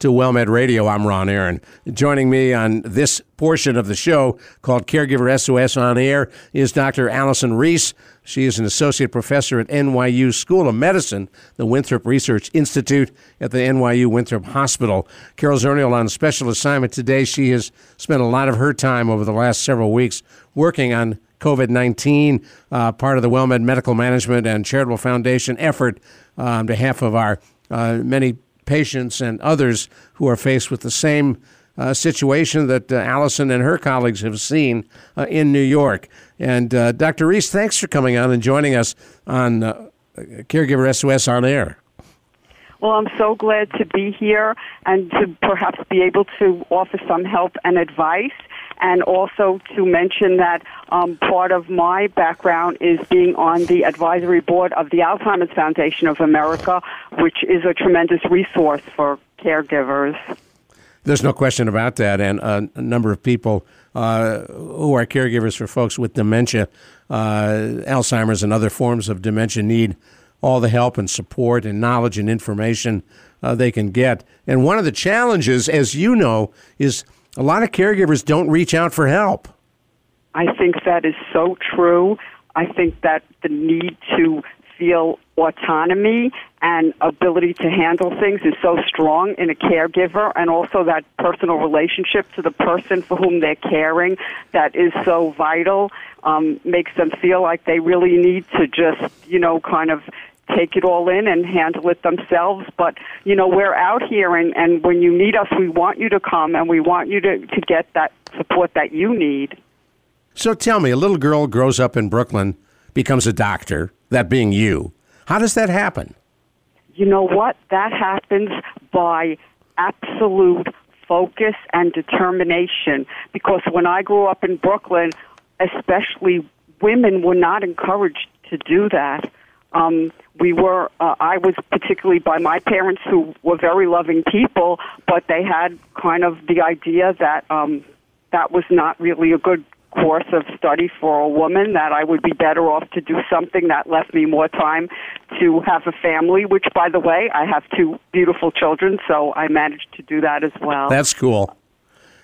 to WellMed Radio. I'm Ron Aaron. Joining me on this portion of the show called Caregiver SOS On Air is Dr. Allison Reese. She is an associate professor at NYU School of Medicine, the Winthrop Research Institute at the NYU Winthrop Hospital. Carol Zernial on special assignment today. She has spent a lot of her time over the last several weeks working on COVID-19, part of the WellMed Medical Management and Charitable Foundation effort on behalf of our many patients and others who are faced with the same situation that Allison and her colleagues have seen in New York. And Dr. Reese, thanks for coming on and joining us on Caregiver SOS On Air. Well, I'm so glad to be here and to perhaps be able to offer some help and advice. And also to mention that part of my background is being on the advisory board of the Alzheimer's Foundation of America, which is a tremendous resource for caregivers. There's no question about that. And a number of people who are caregivers for folks with dementia, Alzheimer's and other forms of dementia need all the help and support and knowledge and information they can get. And one of the challenges, as you know, is a lot of caregivers don't reach out for help. I think that is so true. I think that the need to feel autonomy and ability to handle things is so strong in a caregiver, and also that personal relationship to the person for whom they're caring that is so vital, makes them feel like they really need to just, kind of take it all in and handle it themselves. But, we're out here, and when you need us, we want you to come, and we want you to get that support that you need. So tell me, a little girl grows up in Brooklyn, becomes a doctor, that being you. How does that happen? You know what? That happens by absolute focus and determination, because when I grew up in Brooklyn, especially women were not encouraged to do that. I was particularly by my parents, who were very loving people, but they had kind of the idea that that was not really a good course of study for a woman, that I would be better off to do something that left me more time to have a family, which, by the way, I have two beautiful children, so I managed to do that as well. That's cool.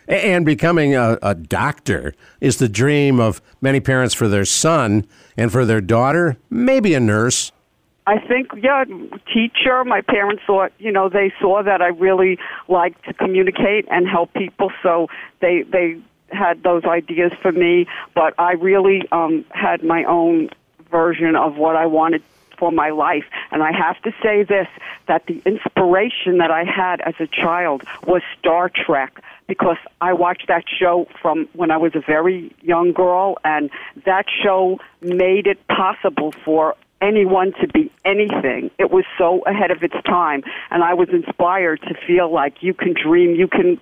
And becoming a doctor is the dream of many parents for their son, and for their daughter, maybe a nurse. I think, teacher. My parents thought, they saw that I really liked to communicate and help people, so they had those ideas for me. But I really had my own version of what I wanted for my life. And I have to say this, that the inspiration that I had as a child was Star Trek, because I watched that show from when I was a very young girl, and that show made it possible for anyone to be anything. It was so ahead of its time, and I was inspired to feel like you can dream, you can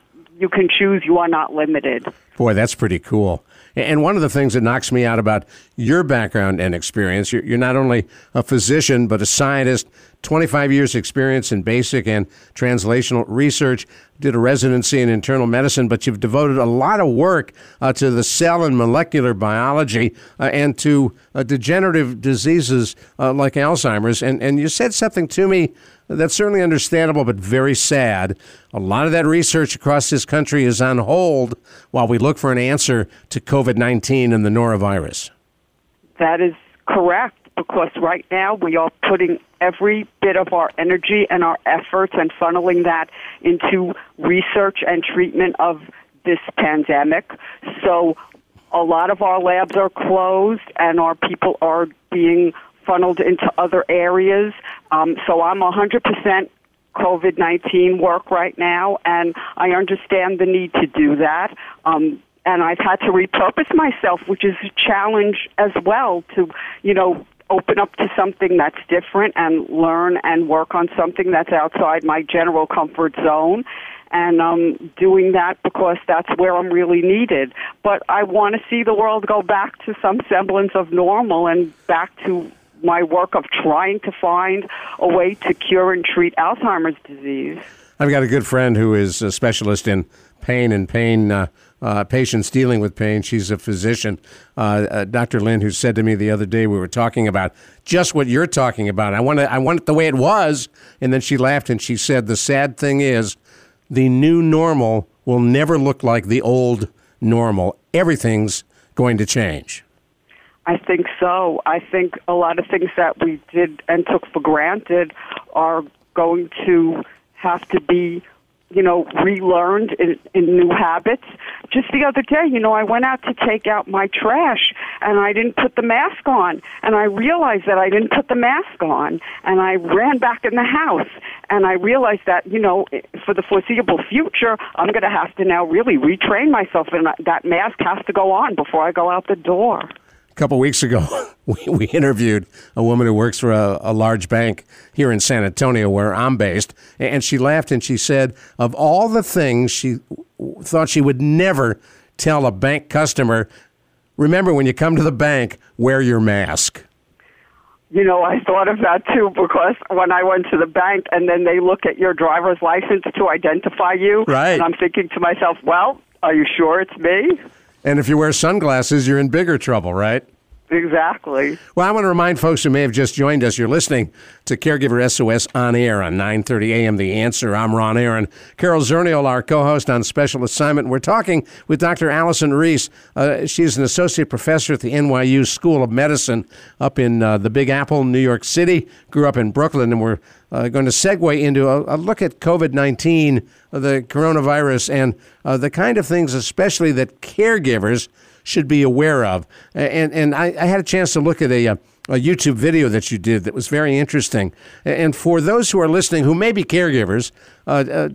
choose, you are not limited. Boy, that's pretty cool. And one of the things that knocks me out about your background and experience, you're not only a physician, but a scientist, 25 years experience in basic and translational research, did a residency in internal medicine, but you've devoted a lot of work to the cell and molecular biology and to degenerative diseases like Alzheimer's. And you said something to me that's certainly understandable, but very sad. A lot of that research across this country is on hold while we look for an answer to COVID-19 and the norovirus. That is correct, because right now we are putting every bit of our energy and our efforts and funneling that into research and treatment of this pandemic. So a lot of our labs are closed, and our people are being funneled into other areas. So I'm 100% COVID-19 work right now, and I understand the need to do that. And I've had to repurpose myself, which is a challenge as well, to, open up to something that's different and learn and work on something that's outside my general comfort zone. and doing that because that's where I'm really needed. But I want to see the world go back to some semblance of normal and back to my work of trying to find a way to cure and treat Alzheimer's disease. I've got a good friend who is a specialist in pain and patients dealing with pain. She's a physician, Dr. Lynn, who said to me the other day, we were talking about just what you're talking about. I want it the way it was. And then she laughed and she said, the sad thing is the new normal will never look like the old normal. Everything's going to change. I think so. I think a lot of things that we did and took for granted are going to have to be, you know, relearned in new habits. Just the other day, you know, I went out to take out my trash and I didn't put the mask on. And I realized that I didn't put the mask on. And I ran back in the house. And I realized that, you know, for the foreseeable future, I'm going to have to now really retrain myself. And that mask has to go on before I go out the door. A couple of weeks ago, we interviewed a woman who works for a large bank here in San Antonio, where I'm based, and she laughed and she said, of all the things she thought she would never tell a bank customer, remember when you come to the bank, wear your mask. You know, I thought of that, too, because when I went to the bank and then they look at your driver's license to identify you, right. And I'm thinking to myself, well, are you sure it's me? And if you wear sunglasses, you're in bigger trouble, right? Exactly. Well, I want to remind folks who may have just joined us, you're listening to Caregiver SOS on air on 9:30 a.m. The Answer. I'm Ron Aaron. Carol Zernial, our co-host on Special Assignment. We're talking with Dr. Allison Reese. She's an associate professor at the NYU School of Medicine up in the Big Apple, New York City. Grew up in Brooklyn, and we're going to segue into a look at COVID-19, the coronavirus, and the kind of things especially that caregivers should be aware of. And I had a chance to look at a YouTube video that you did that was very interesting. And for those who are listening who may be caregivers,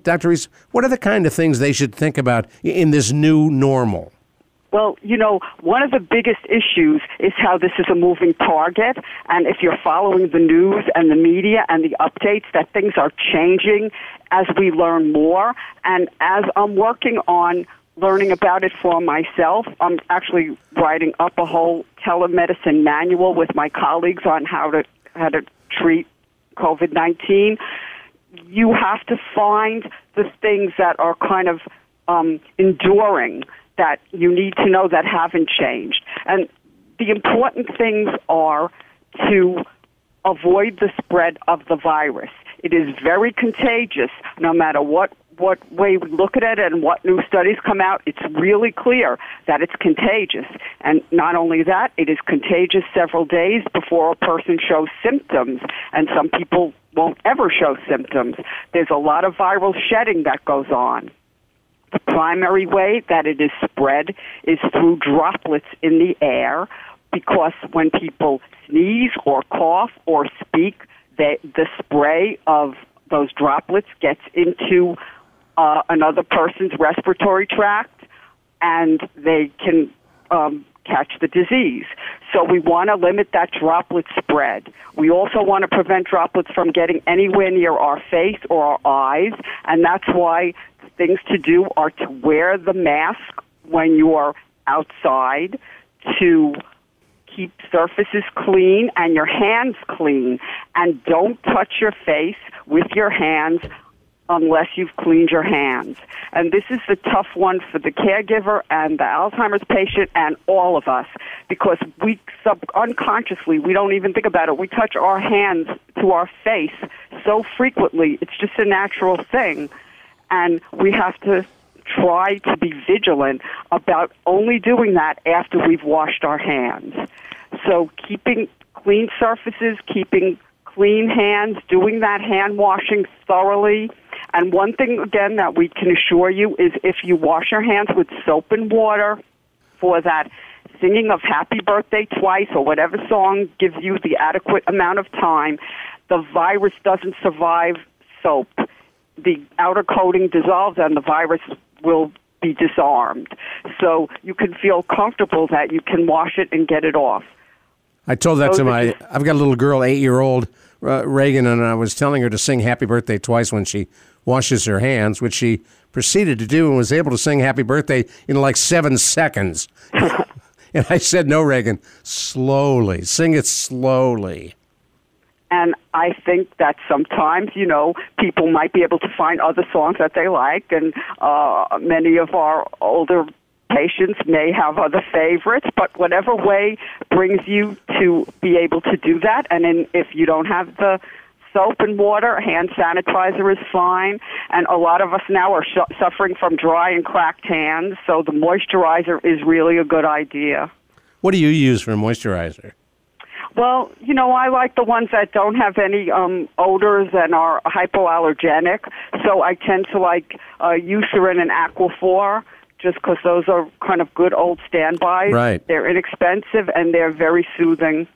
Dr. Reese, what are the kind of things they should think about in this new normal? Well, you know, one of the biggest issues is how this is a moving target. And if you're following the news and the media and the updates, that things are changing as we learn more. And as I'm working on learning about it for myself, I'm actually writing up a whole telemedicine manual with my colleagues on how to treat COVID-19. You have to find the things that are kind of enduring, that you need to know that haven't changed. And the important things are to avoid the spread of the virus. It is very contagious, no matter what way we look at it and what new studies come out. It's really clear that it's contagious. And not only that, it is contagious several days before a person shows symptoms, and some people won't ever show symptoms. There's a lot of viral shedding that goes on. The primary way that it is spread is through droplets in the air, because when people sneeze or cough or speak, the spray of those droplets gets into another person's respiratory tract, and they can catch the disease. So we want to limit that droplet spread. We also want to prevent droplets from getting anywhere near our face or our eyes, and that's why things to do are to wear the mask when you are outside, to keep surfaces clean and your hands clean, and don't touch your face with your hands unless you've cleaned your hands. And this is the tough one for the caregiver and the Alzheimer's patient and all of us, because we unconsciously, we don't even think about it, we touch our hands to our face so frequently. It's just a natural thing. And we have to try to be vigilant about only doing that after we've washed our hands. So keeping clean surfaces, keeping clean hands, doing that hand washing thoroughly. And one thing, again, that we can assure you is if you wash your hands with soap and water, for that singing of Happy Birthday Twice or whatever song gives you the adequate amount of time, the virus doesn't survive soap. The outer coating dissolves and the virus will be disarmed. So you can feel comfortable that you can wash it and get it off. I told that to I've got a little girl, 8-year-old, Reagan, and I was telling her to sing Happy Birthday twice when she washes her hands, which she proceeded to do and was able to sing Happy Birthday in like 7 seconds. And I said, no, Reagan, slowly. Sing it slowly. And I think that sometimes, you know, people might be able to find other songs that they like, and many of our older patients may have other favorites, but whatever way brings you to be able to do that. And then if you don't have the soap and water, hand sanitizer is fine. And a lot of us now are suffering from dry and cracked hands, so the moisturizer is really a good idea. What do you use for moisturizer? Well, you know, I like the ones that don't have any odors and are hypoallergenic, so I tend to like Eucerin and Aquaphor, just because those are kind of good old standbys. Right. They're inexpensive, and they're very soothing.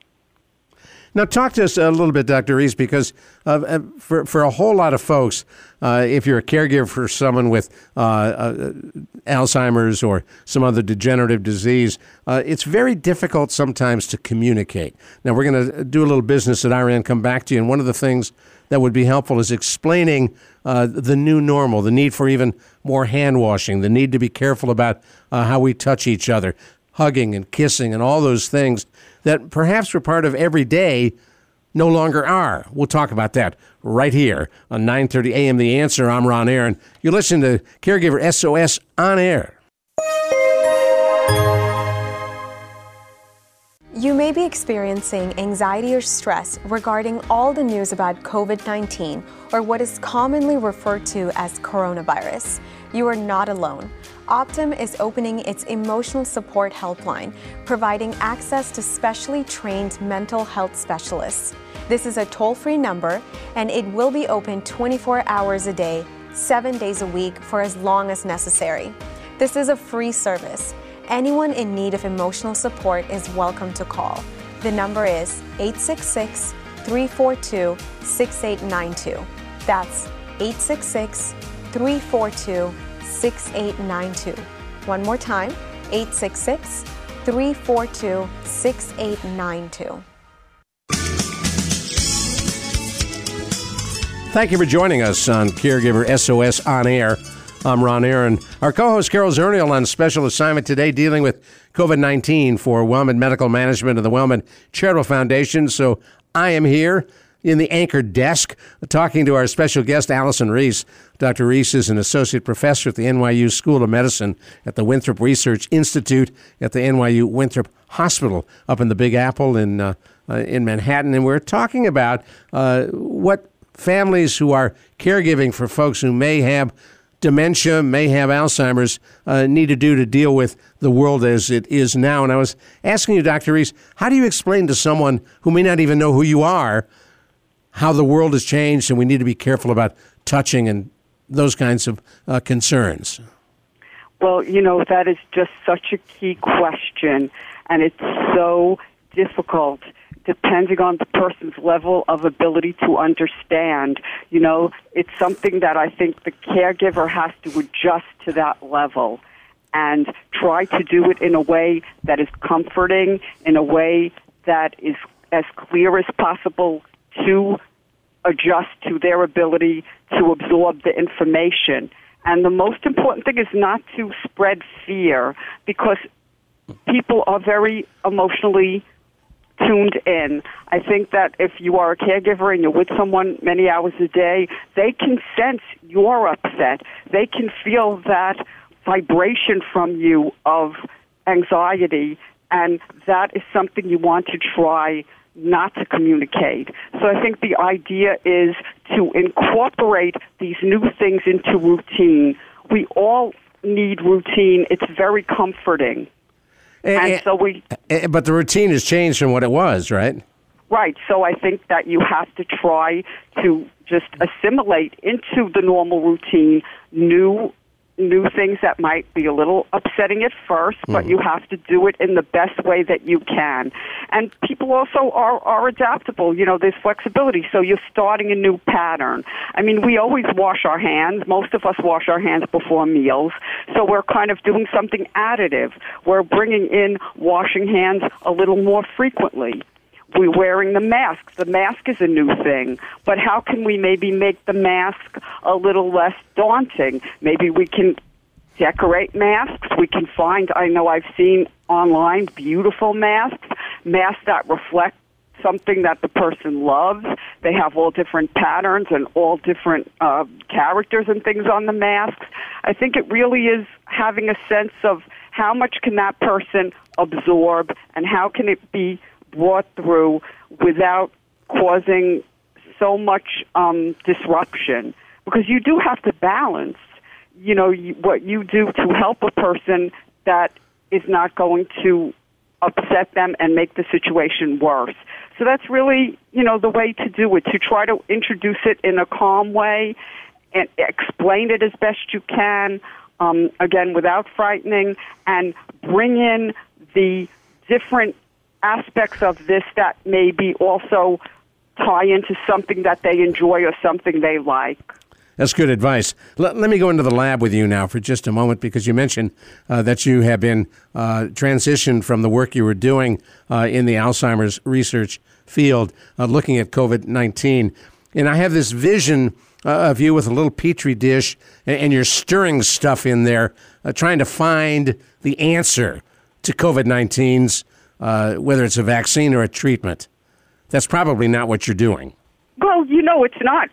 Now, talk to us a little bit, Dr. Reese, because for a whole lot of folks, if you're a caregiver for someone with Alzheimer's or some other degenerative disease, it's very difficult sometimes to communicate. Now, we're going to do a little business at our end, come back to you, and one of the things that would be helpful is explaining the new normal, the need for even more hand-washing, the need to be careful about how we touch each other, hugging and kissing and all those things that perhaps were part of every day no longer are. We'll talk about that right here on 9:30 a.m. The Answer. I'm Ron Aaron. You're listening to Caregiver SOS on Air. You may be experiencing anxiety or stress regarding all the news about COVID-19, or what is commonly referred to as coronavirus. You are not alone. Optum is opening its emotional support helpline, providing access to specially trained mental health specialists. This is a toll-free number, and it will be open 24 hours a day, 7 days a week, for as long as necessary. This is a free service. Anyone in need of emotional support is welcome to call. The number is 866-342-6892. That's 866-342-6892. One more time, 866-342-6892. Thank you for joining us on Caregiver SOS On Air. I'm Ron Aaron. Our co-host Carol Zernial on special assignment today dealing with COVID-19 for WellMed Medical Management and the WellMed Charitable Foundation. So I am here in the anchor desk talking to our special guest, Allison Reese. Dr. Reese is an associate professor at the NYU School of Medicine at the Winthrop Research Institute at the NYU Winthrop Hospital up in the Big Apple in Manhattan. And we're talking about what families who are caregiving for folks who may have dementia, may have Alzheimer's, need to do to deal with the world as it is now. And I was asking you, Dr. Reese, how do you explain to someone who may not even know who you are how the world has changed and we need to be careful about touching and those kinds of concerns? Well, you know, that is just such a key question, and it's so difficult depending on the person's level of ability to understand. You know, it's something that I think the caregiver has to adjust to that level and try to do it in a way that is comforting, in a way that is as clear as possible to adjust to their ability to absorb the information. And the most important thing is not to spread fear, because people are very emotionally tuned in. I think that if you are a caregiver and you're with someone many hours a day, they can sense you're upset. They can feel that vibration from you of anxiety, and that is something you want to try not to communicate. So I think the idea is to incorporate these new things into routine. We all need routine. It's very comforting. And so but the routine has changed from what it was, right? Right. So I think that you have to try to just assimilate into the normal routine new things that might be a little upsetting at first, but you have to do it in the best way that you can. And people also are adaptable. You know, there's flexibility, so you're starting a new pattern. I mean, we always wash our hands. Most of us wash our hands before meals, so we're kind of doing something additive. We're bringing in washing hands a little more frequently. We're wearing the masks. The mask is a new thing, but how can we maybe make the mask a little less daunting? Maybe we can decorate masks. We can find, I know I've seen online, beautiful masks, masks that reflect something that the person loves. They have all different patterns and all different characters and things on the masks. I think it really is having a sense of how much can that person absorb and how can it be brought through without causing so much disruption. Because you do have to balance, you know, what you do to help a person that is not going to upset them and make the situation worse. So that's really, you know, the way to do it, to try to introduce it in a calm way and explain it as best you can, again, without frightening, and bring in the different aspects of this that maybe also tie into something that they enjoy or something they like. That's good advice. Let me go into the lab with you now for just a moment, because you mentioned that you have been transitioned from the work you were doing in the Alzheimer's research field, looking at COVID-19. And I have this vision of you with a little Petri dish, and you're stirring stuff in there, trying to find the answer to COVID-19's, whether it's a vaccine or a treatment. That's probably not what you're doing. Well, you know, it's not.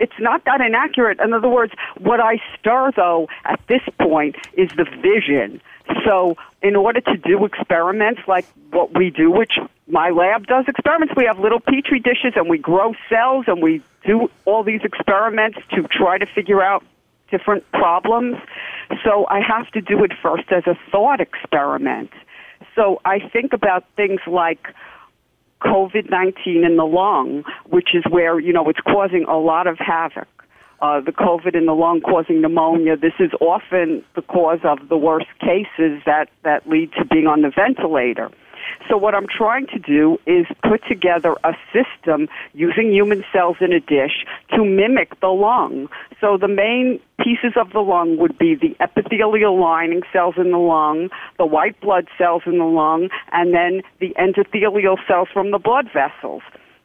It's not that inaccurate. In other words, what I stir, though, at this point is the vision. So in order to do experiments like what we do, which my lab does experiments, we have little Petri dishes and we grow cells and we do all these experiments to try to figure out different problems. So I have to do it first as a thought experiment. So I think about things like COVID-19 in the lung, which is where, you know, it's causing a lot of havoc. The COVID in the lung causing pneumonia. This is often the cause of the worst cases that lead to being on the ventilator. So what I'm trying to do is put together a system using human cells in a dish to mimic the lung. So the main pieces of the lung would be the epithelial lining cells in the lung, the white blood cells in the lung, and then the endothelial cells from the blood vessels.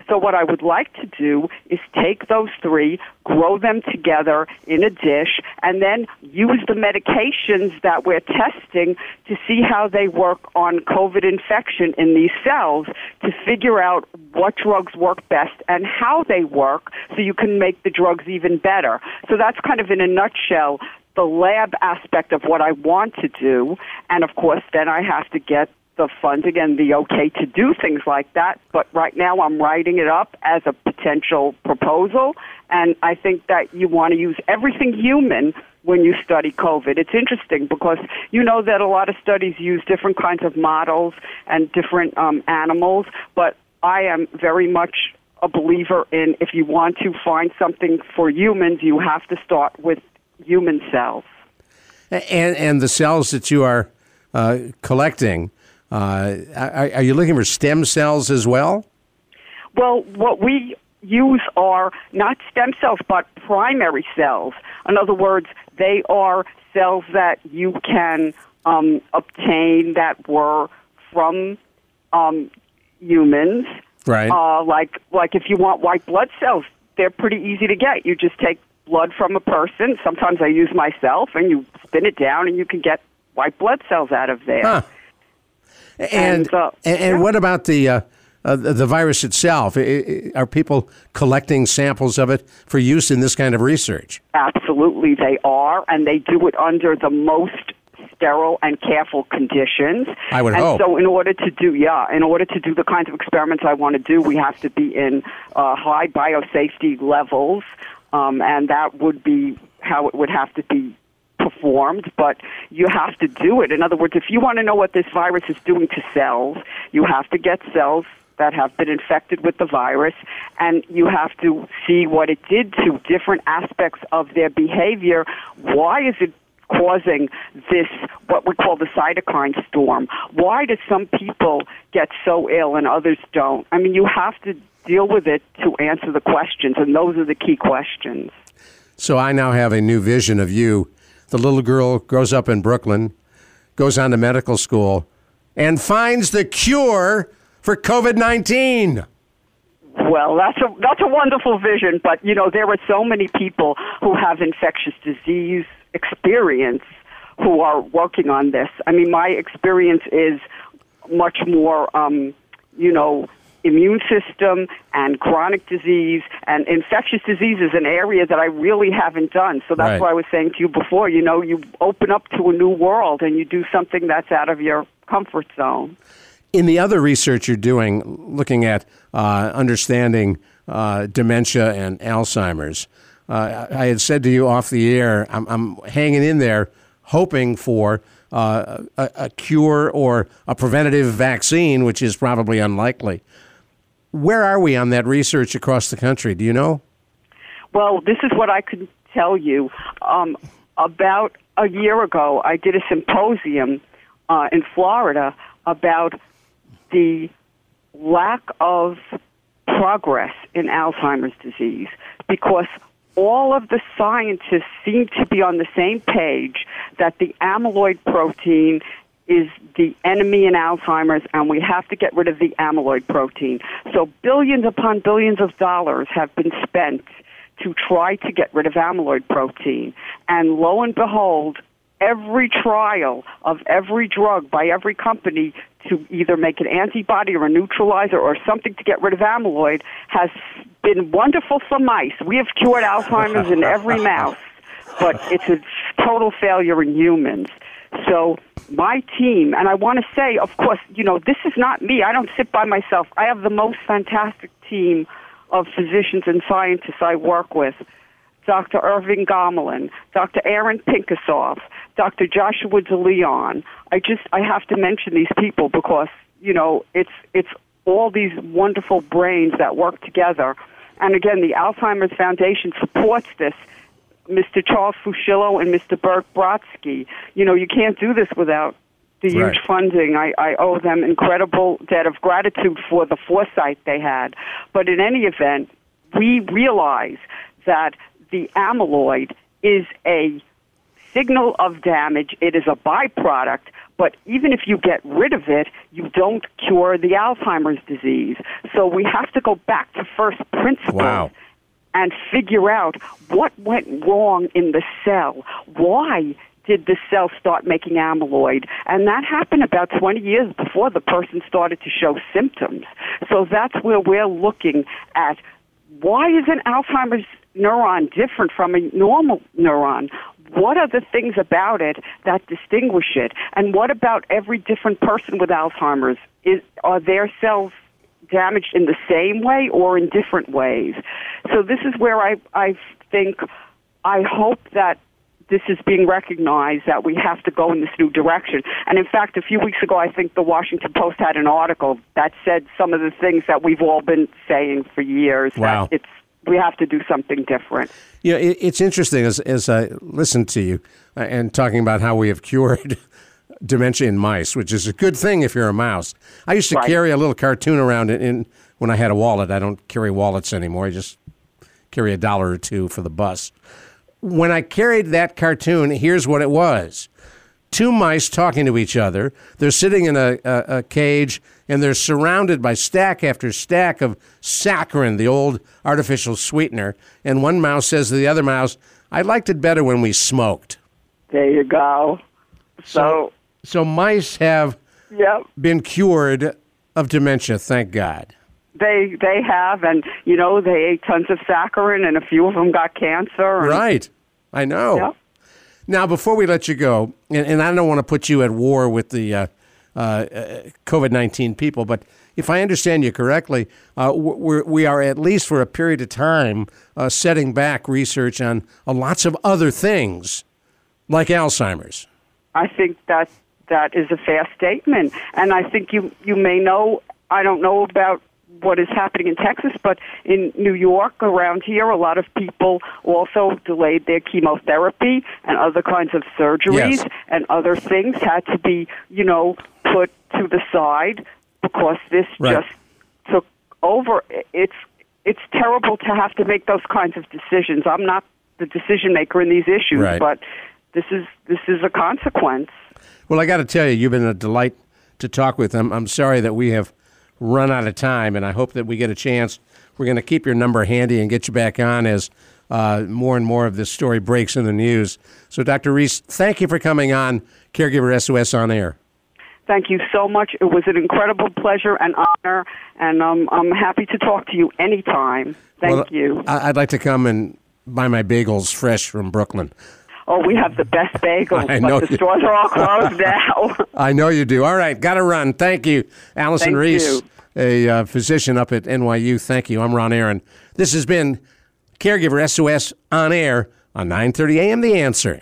So what I would like to do is take those three, grow them together in a dish, and then use the medications that we're testing to see how they work on COVID infection in these cells, to figure out what drugs work best and how they work so you can make the drugs even better. So that's kind of in a nutshell the lab aspect of what I want to do. And of course, then I have to get the funding and the okay to do things like that. But right now I'm writing it up as a potential proposal, and I think that you want to use everything human when you study COVID. It's interesting because you know that a lot of studies use different kinds of models and different animals, but I am very much a believer in if you want to find something for humans, you have to start with human cells. And the cells that you are collecting, are you looking for stem cells as well? Well, what we use are not stem cells, but primary cells. In other words, they are cells that you can obtain that were from humans. Right. Like if you want white blood cells, they're pretty easy to get. You just take blood from a person. Sometimes I use myself, and you spin it down, and you can get white blood cells out of there. Huh. And what about the virus itself? Are people collecting samples of it for use in this kind of research? Absolutely, they are, and they do it under the most sterile and careful conditions. I would hope. So in order to do the kinds of experiments I want to do, we have to be in high biosafety levels, and that would be how it would have to be performed, but you have to do it. In other words, if you want to know what this virus is doing to cells, you have to get cells that have been infected with the virus, and you have to see what it did to different aspects of their behavior. Why is it causing this, what we call the cytokine storm? Why do some people get so ill and others don't? I mean, you have to deal with it to answer the questions, and those are the key questions. So I now have a new vision of you. The little girl grows up in Brooklyn, goes on to medical school, and finds the cure for COVID-19? Well, that's a wonderful vision, but, you know, there are so many people who have infectious disease experience who are working on this. I mean, my experience is much more, immune system and chronic disease, and infectious disease is an area that I really haven't done. So that's why I was saying to you before, you know, you open up to a new world and you do something that's out of your comfort zone. In the other research you're doing, looking at understanding dementia and Alzheimer's, I had said to you off the air, I'm hanging in there hoping for a cure or a preventative vaccine, which is probably unlikely. Where are we on that research across the country? Do you know? Well, this is what I could tell you. About a year ago, I did a symposium in Florida about the lack of progress in Alzheimer's disease, because all of the scientists seem to be on the same page that the amyloid protein is the enemy in Alzheimer's, and we have to get rid of the amyloid protein. So billions upon billions of dollars have been spent to try to get rid of amyloid protein. And lo and behold, every trial of every drug by every company to either make an antibody or a neutralizer or something to get rid of amyloid has been wonderful for mice. We have cured Alzheimer's in every mouse, but it's a total failure in humans. So my team, and I want to say, of course, you know, this is not me. I don't sit by myself. I have the most fantastic team of physicians and scientists I work with. Dr. Irving Gomelin, Dr. Aaron Pinkasoff, Dr. Joshua DeLeon. I have to mention these people because, you know, it's all these wonderful brains that work together. And again, the Alzheimer's Foundation supports this. Mr. Charles Fusillo and Mr. Burt Brodsky. You know, you can't do this without the huge funding. I owe them incredible debt of gratitude for the foresight they had. But in any event, we realize that the amyloid is a signal of damage. It is a byproduct, but even if you get rid of it, you don't cure the Alzheimer's disease. So we have to go back to first principles and figure out what went wrong in the cell. Why did the cell start making amyloid? And that happened about 20 years before the person started to show symptoms. So that's where we're looking at, why isn't Alzheimer's neuron different from a normal neuron? What are the things about it that distinguish it? And what about every different person with Alzheimer's? Are their cells damaged in the same way or in different ways? So this is where I think, I hope that this is being recognized, that we have to go in this new direction. And in fact, a few weeks ago, I think the Washington Post had an article that said some of the things that we've all been saying for years, that we have to do something different. Yeah, it's interesting as I listen to you and talking about how we have cured dementia in mice, which is a good thing if you're a mouse. I used to carry a little cartoon around in when I had a wallet. I don't carry wallets anymore. I just carry $1 or $2 for the bus. When I carried that cartoon, here's what it was. Two mice talking to each other. They're sitting in a cage, and they're surrounded by stack after stack of saccharin, the old artificial sweetener. And one mouse says to the other mouse, I liked it better when we smoked. There you go. So mice have been cured of dementia, thank God. They have, and, you know, they ate tons of saccharin, and a few of them got cancer. Right. I know. Yep. Now, before we let you go, and I don't want to put you at war with the COVID-19 people, but if I understand you correctly, we are at least for a period of time setting back research on lots of other things, like Alzheimer's. I think that is a fair statement, and I think you may know, I don't know about what is happening in Texas, but in New York, around here, a lot of people also delayed their chemotherapy and other kinds of surgeries and other things had to be, you know, put to the side because this just took over. It's terrible to have to make those kinds of decisions. I'm not the decision maker in these issues, but this is a consequence. Well, I got to tell you, you've been a delight to talk with. I'm sorry that we have run out of time, and I hope that we get a chance. We're going to keep your number handy and get you back on as more and more of this story breaks in the news. So, Dr. Reese, thank you for coming on Caregiver SOS On Air. Thank you so much. It was an incredible pleasure and honor, and I'm happy to talk to you anytime. Thank you. I'd like to come and buy my bagels fresh from Brooklyn. Oh, we have the best bagels, but the stores are all closed now. I know you do. All right, got to run. Thank you, Allison Reese, a physician up at NYU. Thank you. I'm Ron Aaron. This has been Caregiver SOS On Air on 9:30 a.m. The Answer.